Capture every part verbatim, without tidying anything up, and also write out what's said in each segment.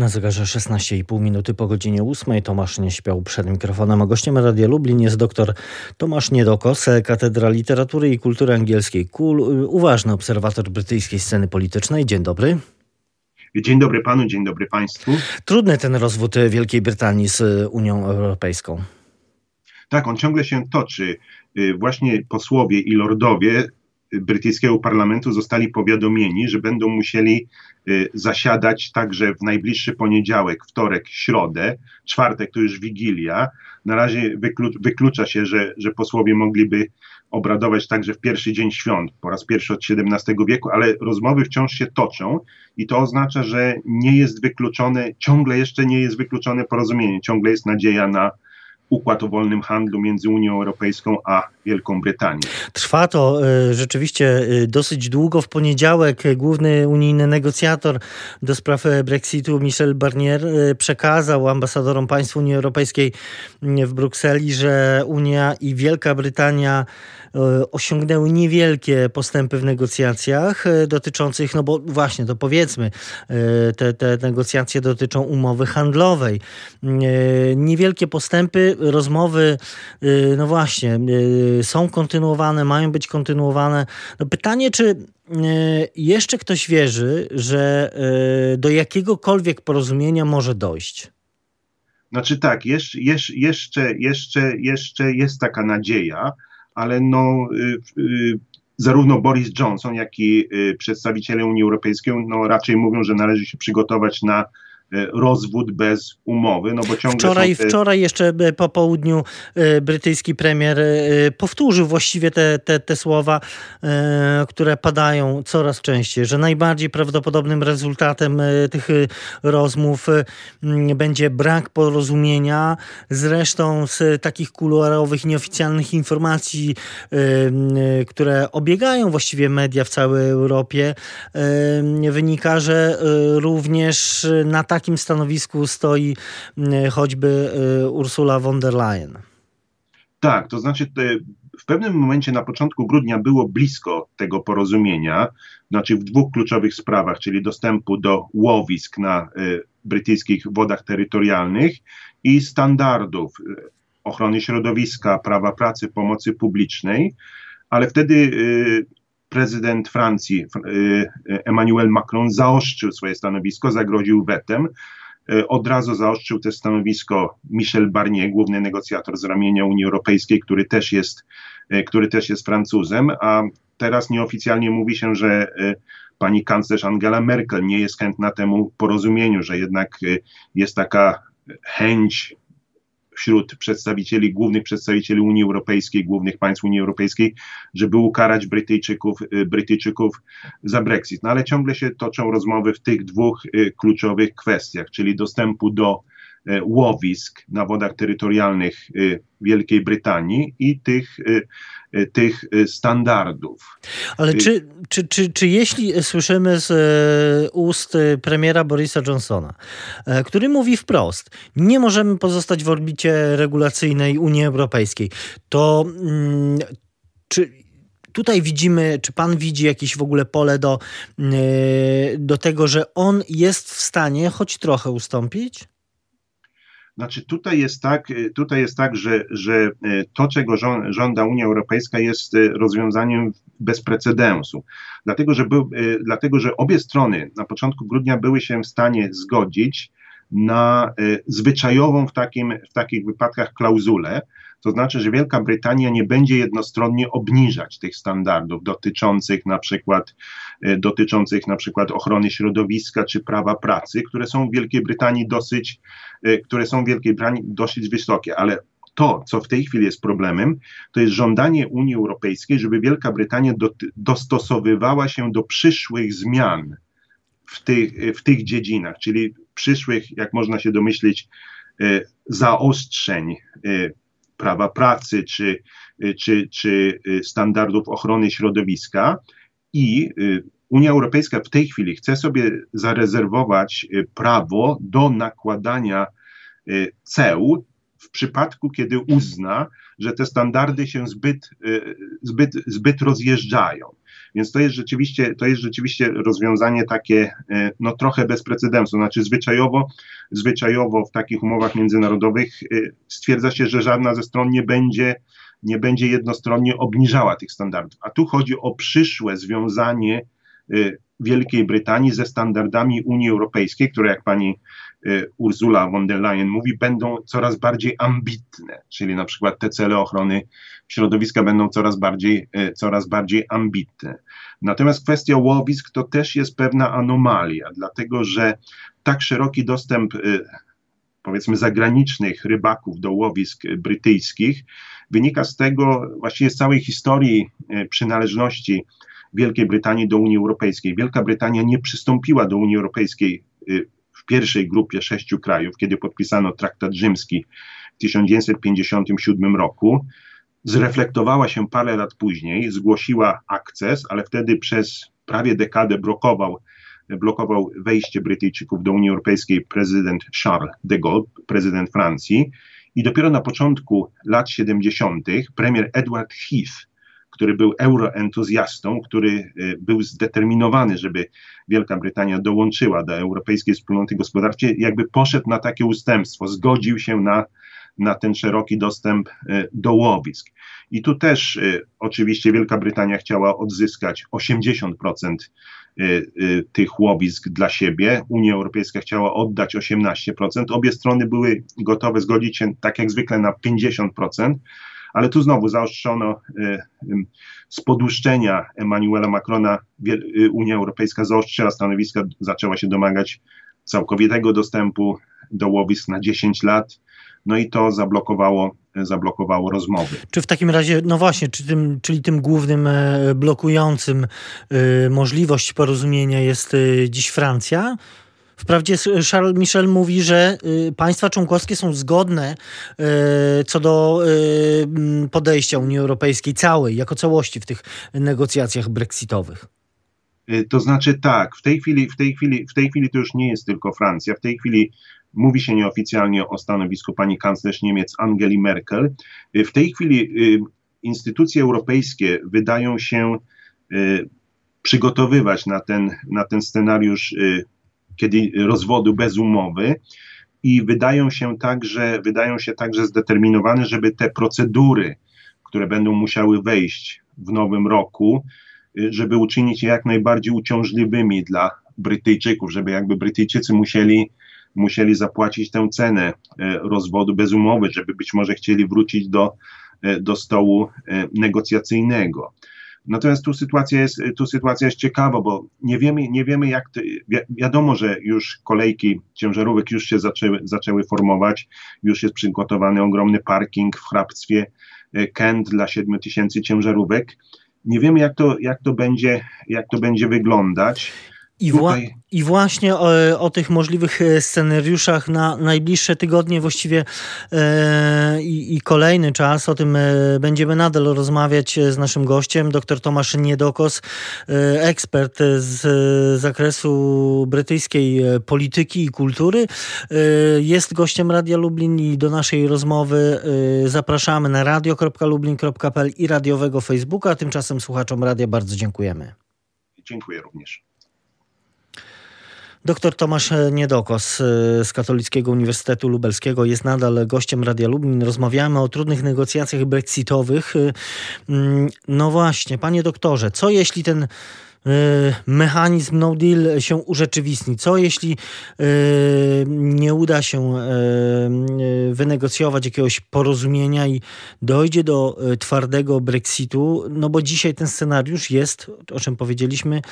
Na zegarze szesnaście i pół minuty po godzinie ósmej. Tomasz nie śpiał przed mikrofonem, a gościem Radia Lublin jest doktor Tomasz Niedokos, Katedra Literatury i Kultury Angielskiej K U L, uważny obserwator brytyjskiej sceny politycznej. Dzień dobry. Dzień dobry panu, dzień dobry państwu. Trudny ten rozwód Wielkiej Brytanii z Unią Europejską. Tak, on ciągle się toczy. Właśnie posłowie i lordowie brytyjskiego parlamentu zostali powiadomieni, że będą musieli zasiadać także w najbliższy poniedziałek, wtorek, środę, czwartek to już Wigilia. Na razie wyklucza się, że, że posłowie mogliby obradować także w pierwszy dzień świąt, po raz pierwszy od siedemnastego wieku, ale rozmowy wciąż się toczą i to oznacza, że nie jest wykluczone, ciągle jeszcze nie jest wykluczone porozumienie, ciągle jest nadzieja na układ o wolnym handlu między Unią Europejską a Wielką Brytanią. Trwa to y, rzeczywiście y, dosyć długo. W poniedziałek główny unijny negocjator do spraw Brexitu Michel Barnier y, przekazał ambasadorom państw Unii Europejskiej y, w Brukseli, że Unia i Wielka Brytania y, osiągnęły niewielkie postępy w negocjacjach y, dotyczących, no bo właśnie to powiedzmy, y, te, te negocjacje dotyczą umowy handlowej. Y, niewielkie postępy. Rozmowy, no właśnie, są kontynuowane, mają być kontynuowane. No pytanie, czy jeszcze ktoś wierzy, że do jakiegokolwiek porozumienia może dojść? Znaczy tak, jeszcze, jeszcze, jeszcze, jeszcze jest taka nadzieja, ale no, zarówno Boris Johnson, jak i przedstawiciele Unii Europejskiej no raczej mówią, że należy się przygotować na rozwód bez umowy, no bo ciągle... Wczoraj, te... wczoraj jeszcze po południu brytyjski premier powtórzył właściwie te, te, te słowa, które padają coraz częściej, że najbardziej prawdopodobnym rezultatem tych rozmów będzie brak porozumienia. Zresztą z takich kuluarowych, nieoficjalnych informacji, które obiegają właściwie media w całej Europie, wynika, że również na tak W takim stanowisku stoi choćby Ursula von der Leyen. Tak, to znaczy w pewnym momencie na początku grudnia było blisko tego porozumienia, znaczy w dwóch kluczowych sprawach, czyli dostępu do łowisk na brytyjskich wodach terytorialnych i standardów ochrony środowiska, prawa pracy, pomocy publicznej, ale wtedy prezydent Francji Emmanuel Macron zaostrzył swoje stanowisko, zagroził wetem. Od razu zaostrzył też stanowisko Michel Barnier, główny negocjator z ramienia Unii Europejskiej, który też jest, który też jest Francuzem, a teraz nieoficjalnie mówi się, że pani kanclerz Angela Merkel nie jest chętna temu porozumieniu, że jednak jest taka chęć wśród przedstawicieli, głównych przedstawicieli Unii Europejskiej, głównych państw Unii Europejskiej, żeby ukarać Brytyjczyków, Brytyjczyków za Brexit. No ale ciągle się toczą rozmowy w tych dwóch kluczowych kwestiach, czyli dostępu do łowisk na wodach terytorialnych Wielkiej Brytanii i tych, tych standardów. Ale czy, czy, czy, czy jeśli słyszymy z ust premiera Borisa Johnsona, który mówi wprost, nie możemy pozostać w orbicie regulacyjnej Unii Europejskiej, to czy tutaj widzimy, czy pan widzi jakieś w ogóle pole do, do tego, że on jest w stanie choć trochę ustąpić? Znaczy tutaj jest tak, tutaj jest tak że, że to, czego żąda Unia Europejska, jest rozwiązaniem bez precedensu. Dlatego że, był, dlatego, że obie strony na początku grudnia były się w stanie zgodzić na zwyczajową w, takim, w takich wypadkach klauzulę, to znaczy, że Wielka Brytania nie będzie jednostronnie obniżać tych standardów dotyczących na przykład, dotyczących na przykład ochrony środowiska czy prawa pracy, które są w Wielkiej Brytanii dosyć, które są w Wielkiej Brytanii dosyć wysokie, ale to, co w tej chwili jest problemem, to jest żądanie Unii Europejskiej, żeby Wielka Brytania do, dostosowywała się do przyszłych zmian w tych, w tych dziedzinach, czyli przyszłych, jak można się domyślić, zaostrzeń prawa pracy czy, czy, czy standardów ochrony środowiska i Unia Europejska w tej chwili chce sobie zarezerwować prawo do nakładania ceł w przypadku, kiedy uzna, że te standardy się zbyt, zbyt, zbyt rozjeżdżają. Więc to jest rzeczywiście, to jest rzeczywiście rozwiązanie takie no, trochę bez precedensu. Znaczy zwyczajowo, zwyczajowo w takich umowach międzynarodowych stwierdza się, że żadna ze stron nie będzie, nie będzie jednostronnie obniżała tych standardów. A tu chodzi o przyszłe związanie Wielkiej Brytanii ze standardami Unii Europejskiej, które, jak pani Ursula von der Leyen mówi, będą coraz bardziej ambitne, czyli na przykład te cele ochrony środowiska będą coraz bardziej, coraz bardziej ambitne. Natomiast kwestia łowisk to też jest pewna anomalia, dlatego że tak szeroki dostęp, powiedzmy, zagranicznych rybaków do łowisk brytyjskich wynika z tego właściwie z całej historii przynależności Wielkiej Brytanii do Unii Europejskiej. Wielka Brytania nie przystąpiła do Unii Europejskiej w pierwszej grupie sześciu krajów, kiedy podpisano traktat rzymski w tysiąc dziewięćset pięćdziesiątym siódmym roku. Zreflektowała się parę lat później, zgłosiła akces, ale wtedy przez prawie dekadę blokował, blokował wejście Brytyjczyków do Unii Europejskiej prezydent Charles de Gaulle, prezydent Francji. I dopiero na początku lat siedemdziesiątych premier Edward Heath, który był euroentuzjastą, który był zdeterminowany, żeby Wielka Brytania dołączyła do Europejskiej Wspólnoty Gospodarczej, jakby poszedł na takie ustępstwo, zgodził się na, na ten szeroki dostęp do łowisk. I tu też oczywiście Wielka Brytania chciała odzyskać osiemdziesiąt procent tych łowisk dla siebie, Unia Europejska chciała oddać osiemnaście procent, obie strony były gotowe zgodzić się tak jak zwykle na pięćdziesiąt procent, ale tu znowu zaostrzono z poduszczenia Emmanuela Macrona, Unia Europejska zaostrzyła stanowiska, zaczęła się domagać całkowitego dostępu do łowisk na dziesięć lat. No i to zablokowało, zablokowało rozmowy. Czy w takim razie, no właśnie, czy tym, czyli tym głównym blokującym możliwość porozumienia jest dziś Francja? Wprawdzie Charles Michel mówi, że państwa członkowskie są zgodne co do podejścia Unii Europejskiej całej, jako całości w tych negocjacjach brexitowych. To znaczy tak, w tej chwili, w tej chwili, w tej chwili to już nie jest tylko Francja. W tej chwili mówi się nieoficjalnie o stanowisku pani kanclerz Niemiec Angeli Merkel. W tej chwili instytucje europejskie wydają się przygotowywać na ten, na ten scenariusz kiedy rozwodu bez umowy i wydają się także, wydają się także zdeterminowane, żeby te procedury, które będą musiały wejść w nowym roku, żeby uczynić je jak najbardziej uciążliwymi dla Brytyjczyków, żeby jakby Brytyjczycy musieli, musieli zapłacić tę cenę rozwodu bez umowy, żeby być może chcieli wrócić do, do stołu negocjacyjnego. Natomiast tu sytuacja jest, tu sytuacja jest ciekawa, bo nie wiemy, nie wiemy jak, to, wi wiadomo, że już kolejki ciężarówek już się zaczęły, zaczęły formować, już jest przygotowany ogromny parking w hrabstwie Kent dla siedmiu tysięcy ciężarówek. Nie wiemy jak to, jak to, będzie, jak to będzie wyglądać. I, wła I właśnie o, o tych możliwych scenariuszach na najbliższe tygodnie właściwie yy, i kolejny czas, o tym yy, będziemy nadal rozmawiać z naszym gościem, dr Tomasz Niedokos, yy, ekspert z yy, zakresu brytyjskiej polityki i kultury. Yy, jest gościem Radia Lublin i do naszej rozmowy yy, zapraszamy na radio kropka lublin kropka p l i radiowego Facebooka. Tymczasem słuchaczom radia bardzo dziękujemy. Dziękuję również. Doktor Tomasz Niedokos z Katolickiego Uniwersytetu Lubelskiego jest nadal gościem Radia Lublin. Rozmawiamy o trudnych negocjacjach brexitowych. No właśnie, panie doktorze, co jeśli ten mechanizm no deal się urzeczywistni? Co jeśli nie uda się wynegocjować jakiegoś porozumienia i dojdzie do twardego brexitu? No bo dzisiaj ten scenariusz jest, o czym powiedzieliśmy,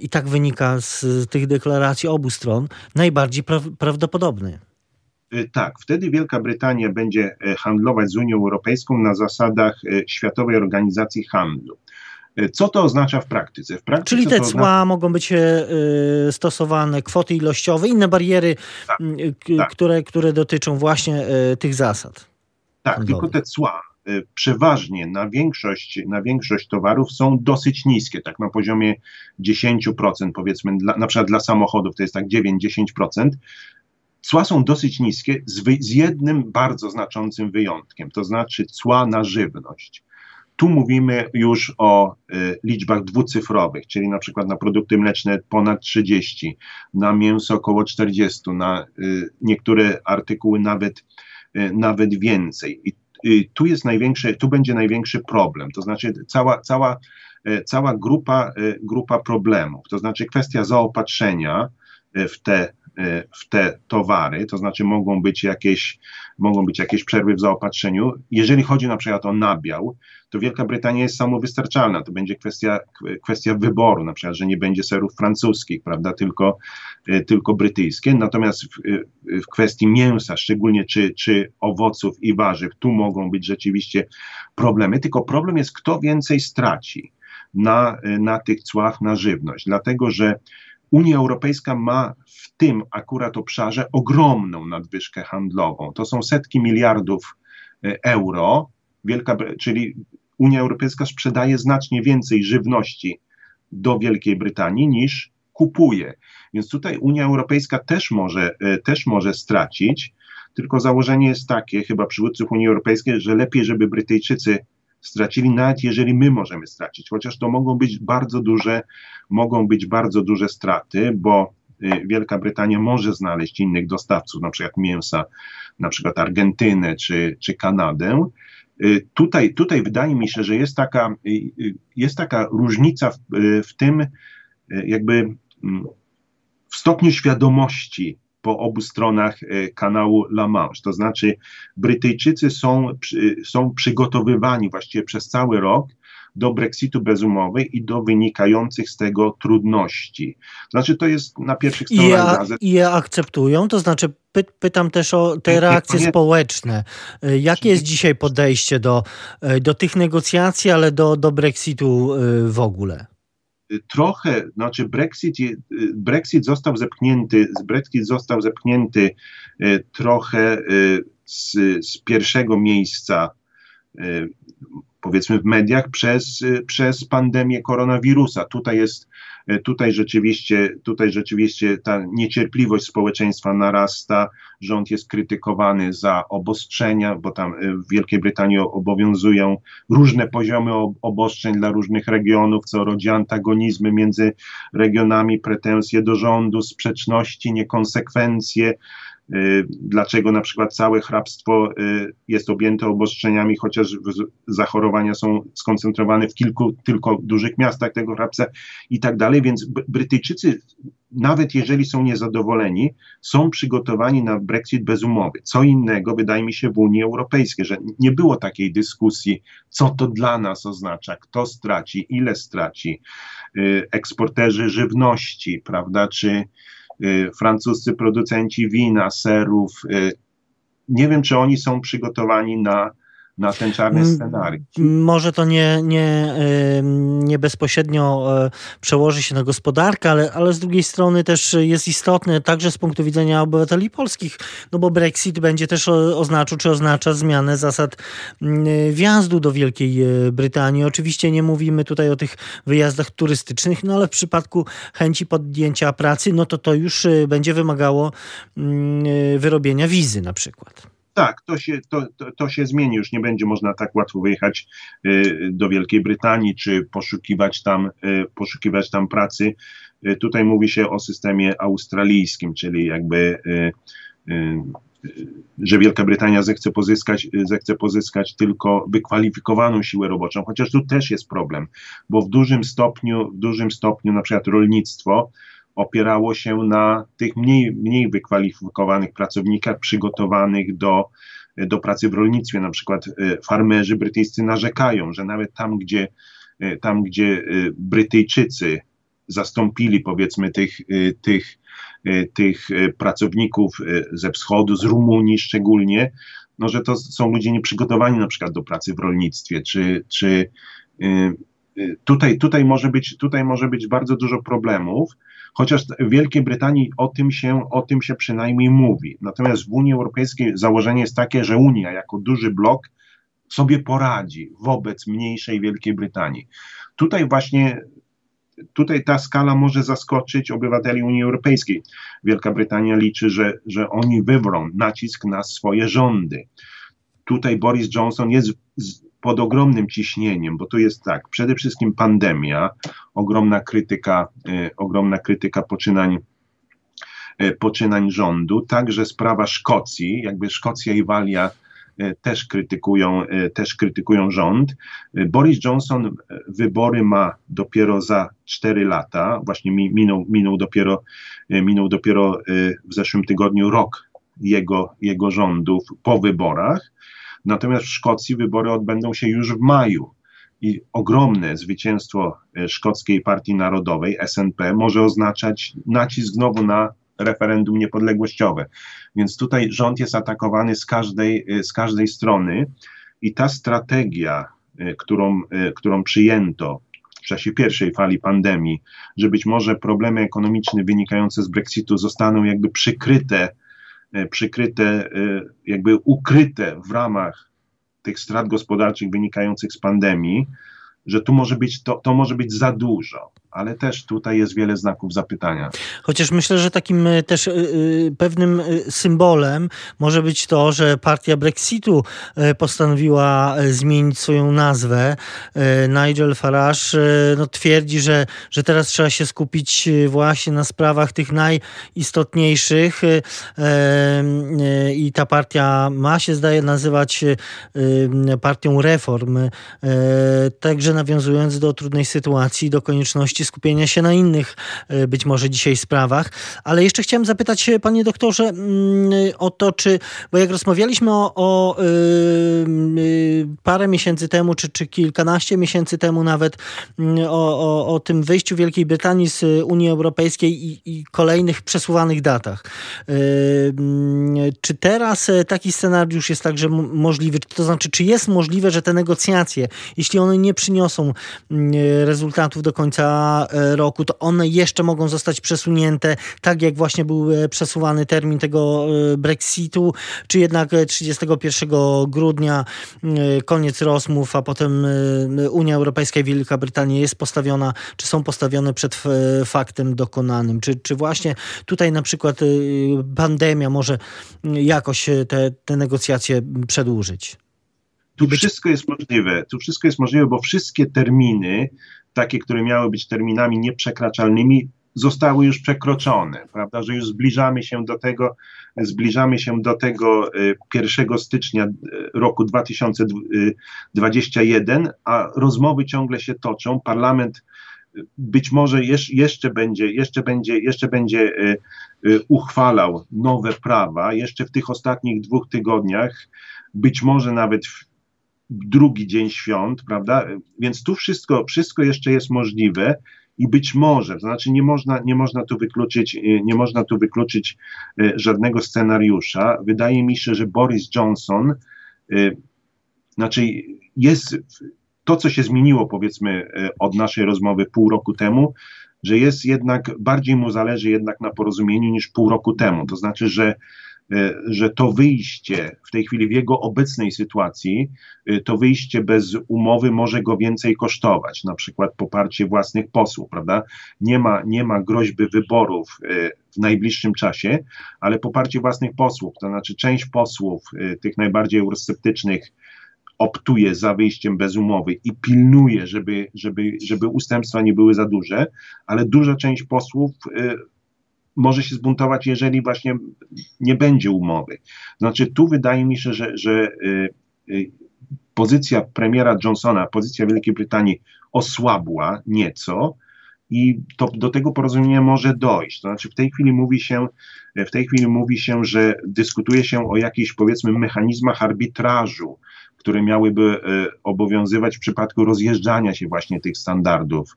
i tak wynika z tych deklaracji obu stron, najbardziej pra- prawdopodobny. Tak, wtedy Wielka Brytania będzie handlować z Unią Europejską na zasadach Światowej Organizacji Handlu. Co to oznacza w praktyce? W praktyce czyli te cła oznacza... mogą być y, stosowane, kwoty ilościowe, inne bariery, tak, y, tak. Które, które dotyczą właśnie y, tych zasad. Tak, handlowych. Tylko te cła y, przeważnie na większość, na większość towarów są dosyć niskie, tak na poziomie dziesięć procent powiedzmy, dla, na przykład dla samochodów to jest tak dziewięć do dziesięciu procent. Cła są dosyć niskie z, wy, z jednym bardzo znaczącym wyjątkiem, to znaczy cła na żywność. Tu mówimy już o y, liczbach dwucyfrowych, czyli na przykład na produkty mleczne ponad trzydzieści, na mięso około czterdzieści, na y, niektóre artykuły nawet, y, nawet więcej. I y, tu jest największy, tu będzie największy problem, to znaczy cała, cała, y, cała grupa, y, grupa problemów, to znaczy kwestia zaopatrzenia y, w te w te towary, to znaczy mogą być jakieś, mogą być jakieś przerwy w zaopatrzeniu. Jeżeli chodzi na przykład o nabiał, to Wielka Brytania jest samowystarczalna. To będzie kwestia, kwestia wyboru, na przykład, że nie będzie serów francuskich, prawda, tylko, tylko brytyjskie. Natomiast w, w kwestii mięsa, szczególnie czy, czy owoców i warzyw, tu mogą być rzeczywiście problemy. Tylko problem jest, kto więcej straci na, na tych cłach na żywność. Dlatego, że Unia Europejska ma w tym akurat obszarze ogromną nadwyżkę handlową. To są setki miliardów euro, Wielka, czyli Unia Europejska sprzedaje znacznie więcej żywności do Wielkiej Brytanii niż kupuje. Więc tutaj Unia Europejska też może, też może stracić, tylko założenie jest takie, chyba przywódców Unii Europejskiej, że lepiej, żeby Brytyjczycy stracili, nawet jeżeli my możemy stracić, chociaż to mogą być bardzo duże, mogą być bardzo duże straty, bo Wielka Brytania może znaleźć innych dostawców, na przykład mięsa, na przykład Argentynę czy, czy Kanadę. Tutaj, tutaj wydaje mi się, że jest taka, jest taka różnica w, w tym, jakby w stopniu świadomości po obu stronach kanału La Manche. To znaczy Brytyjczycy są, są przygotowywani właściwie przez cały rok do Brexitu bez umowy i do wynikających z tego trudności. Znaczy to jest na pierwszych stronach gazet. I je akceptują? To znaczy py, pytam też o te reakcje społeczne. Jakie jest dzisiaj podejście do, do tych negocjacji, ale do, do Brexitu w ogóle? Trochę, znaczy Brexit, Brexit został zepchnięty, Brexit został zepchnięty trochę z, z pierwszego miejsca, powiedzmy w mediach, przez, przez pandemię koronawirusa. Tutaj jest, tutaj rzeczywiście, tutaj rzeczywiście ta niecierpliwość społeczeństwa narasta, rząd jest krytykowany za obostrzenia, bo tam w Wielkiej Brytanii obowiązują różne poziomy obostrzeń dla różnych regionów, co rodzi antagonizmy między regionami, pretensje do rządu, sprzeczności, niekonsekwencje. Dlaczego na przykład całe hrabstwo jest objęte obostrzeniami, chociaż zachorowania są skoncentrowane w kilku tylko dużych miastach tego hrabstwa i tak dalej, więc Brytyjczycy, nawet jeżeli są niezadowoleni, są przygotowani na Brexit bez umowy. Co innego wydaje mi się w Unii Europejskiej, że nie było takiej dyskusji, co to dla nas oznacza, kto straci, ile straci, eksporterzy żywności, prawda, czy francuscy producenci wina, serów. Nie wiem, czy oni są przygotowani na, na ten czarny scenariusz. Może to nie, nie, nie bezpośrednio przełoży się na gospodarkę, ale, ale z drugiej strony też jest istotne także z punktu widzenia obywateli polskich, no bo Brexit będzie też oznaczał, czy oznacza zmianę zasad wjazdu do Wielkiej Brytanii. Oczywiście nie mówimy tutaj o tych wyjazdach turystycznych, no ale w przypadku chęci podjęcia pracy, no to to już będzie wymagało wyrobienia wizy na przykład. Tak, to się, to, to, to się zmieni, już nie będzie można tak łatwo wyjechać y, do Wielkiej Brytanii, czy poszukiwać tam, y, poszukiwać tam pracy. Y, tutaj mówi się o systemie australijskim, czyli jakby, y, y, że Wielka Brytania zechce pozyskać, zechce pozyskać tylko wykwalifikowaną siłę roboczą, chociaż tu też jest problem, bo w dużym stopniu, w dużym stopniu na przykład rolnictwo opierało się na tych mniej, mniej wykwalifikowanych pracownikach przygotowanych do, do pracy w rolnictwie. Na przykład farmerzy brytyjscy narzekają, że nawet tam, gdzie, tam, gdzie Brytyjczycy zastąpili powiedzmy tych, tych, tych pracowników ze wschodu, z Rumunii szczególnie, no, że to są ludzie nieprzygotowani na przykład do pracy w rolnictwie, czy, czy Tutaj, tutaj, może być, tutaj może być bardzo dużo problemów, chociaż w Wielkiej Brytanii o tym się, o tym się przynajmniej mówi. Natomiast w Unii Europejskiej założenie jest takie, że Unia jako duży blok sobie poradzi wobec mniejszej Wielkiej Brytanii. Tutaj właśnie tutaj ta skala może zaskoczyć obywateli Unii Europejskiej. Wielka Brytania liczy, że, że oni wywrą nacisk na swoje rządy. Tutaj Boris Johnson jest pod ogromnym ciśnieniem, bo to jest tak, przede wszystkim pandemia, ogromna krytyka, y, ogromna krytyka poczynań, y, poczynań rządu, także sprawa Szkocji, jakby Szkocja i Walia y, też krytykują, y, też krytykują rząd. Y, Boris Johnson wybory ma dopiero za cztery lata, właśnie mi, minął, minął dopiero, y, minął dopiero y, w zeszłym tygodniu rok jego, jego rządów po wyborach. Natomiast w Szkocji wybory odbędą się już w maju i ogromne zwycięstwo Szkockiej Partii Narodowej, S N P, może oznaczać nacisk znowu na referendum niepodległościowe. Więc tutaj rząd jest atakowany z każdej, z każdej strony i ta strategia, którą, którą przyjęto w czasie pierwszej fali pandemii, że być może problemy ekonomiczne wynikające z Brexitu zostaną jakby przykryte przykryte, jakby ukryte w ramach tych strat gospodarczych wynikających z pandemii, że tu może być to, to może być za dużo, ale też tutaj jest wiele znaków zapytania. Chociaż myślę, że takim też pewnym symbolem może być to, że partia Brexitu postanowiła zmienić swoją nazwę. Nigel Farage no, twierdzi, że, że teraz trzeba się skupić właśnie na sprawach tych najistotniejszych i ta partia ma się, zdaje, nazywać partią reform. Także nawiązując do trudnej sytuacji, do konieczności skupienia się na innych być może dzisiaj sprawach. Ale jeszcze chciałem zapytać, panie doktorze, o to, czy, bo jak rozmawialiśmy o, o yy, parę miesięcy temu, czy, czy kilkanaście miesięcy temu nawet o, o, o tym wyjściu Wielkiej Brytanii z Unii Europejskiej i, i kolejnych przesuwanych datach. Yy, czy teraz taki scenariusz jest także możliwy? To znaczy, czy jest możliwe, że te negocjacje, jeśli one nie przyniosą rezultatów do końca roku, to one jeszcze mogą zostać przesunięte, tak jak właśnie był przesuwany termin tego Brexitu, czy jednak trzydziestego pierwszego grudnia koniec rozmów, a potem Unia Europejska i Wielka Brytania jest postawiona, czy są postawione przed faktem dokonanym? Czy, czy właśnie tutaj na przykład pandemia może jakoś te, te negocjacje przedłużyć? Tu wszystko jest możliwe, tu wszystko jest możliwe, bo wszystkie terminy, takie, które miały być terminami nieprzekraczalnymi, zostały już przekroczone, prawda, że już zbliżamy się do tego, zbliżamy się do tego pierwszego stycznia roku dwa tysiące dwudziestego pierwszego, a rozmowy ciągle się toczą, parlament być może jeszcze będzie, jeszcze będzie, jeszcze będzie uchwalał nowe prawa, jeszcze w tych ostatnich dwóch tygodniach, być może nawet w drugi dzień świąt, prawda? Więc tu wszystko, wszystko jeszcze jest możliwe i być może, to znaczy nie można, nie można tu wykluczyć, nie można tu wykluczyć żadnego scenariusza. Wydaje mi się, że Boris Johnson, znaczy jest to, co się zmieniło, powiedzmy, od naszej rozmowy pół roku temu, że jest jednak, bardziej mu zależy jednak na porozumieniu niż pół roku temu. To znaczy, że że to wyjście w tej chwili w jego obecnej sytuacji, to wyjście bez umowy może go więcej kosztować, na przykład poparcie własnych posłów, prawda? Nie ma, nie ma groźby wyborów w najbliższym czasie, ale poparcie własnych posłów, to znaczy część posłów tych najbardziej eurosceptycznych optuje za wyjściem bez umowy i pilnuje, żeby, żeby, żeby ustępstwa nie były za duże, ale duża część posłów może się zbuntować, jeżeli właśnie nie będzie umowy. Znaczy tu wydaje mi się, że, że y, pozycja premiera Johnsona, pozycja Wielkiej Brytanii osłabła nieco i to, do tego porozumienia może dojść. To znaczy w tej chwili mówi się, w tej chwili mówi się, że dyskutuje się o jakichś, powiedzmy, mechanizmach arbitrażu, które miałyby y, obowiązywać w przypadku rozjeżdżania się właśnie tych standardów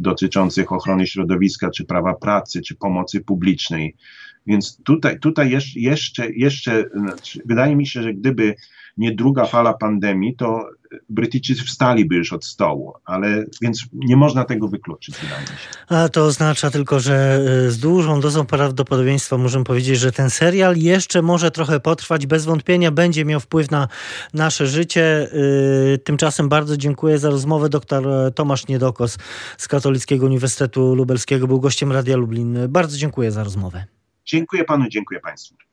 dotyczących ochrony środowiska, czy prawa pracy, czy pomocy publicznej. Więc tutaj, tutaj jeszcze, jeszcze, wydaje mi się, że gdyby nie druga fala pandemii, to Brytyjczycy wstaliby już od stołu, ale więc nie można tego wykluczyć, wydaje mi się. A to oznacza tylko, że z dużą dozą prawdopodobieństwa możemy powiedzieć, że ten serial jeszcze może trochę potrwać. Bez wątpienia będzie miał wpływ na nasze życie. Tymczasem bardzo dziękuję za rozmowę. Doktor Tomasz Niedokos z Katolickiego Uniwersytetu Lubelskiego był gościem Radia Lublin. Bardzo dziękuję za rozmowę. Dziękuję panu, dziękuję państwu.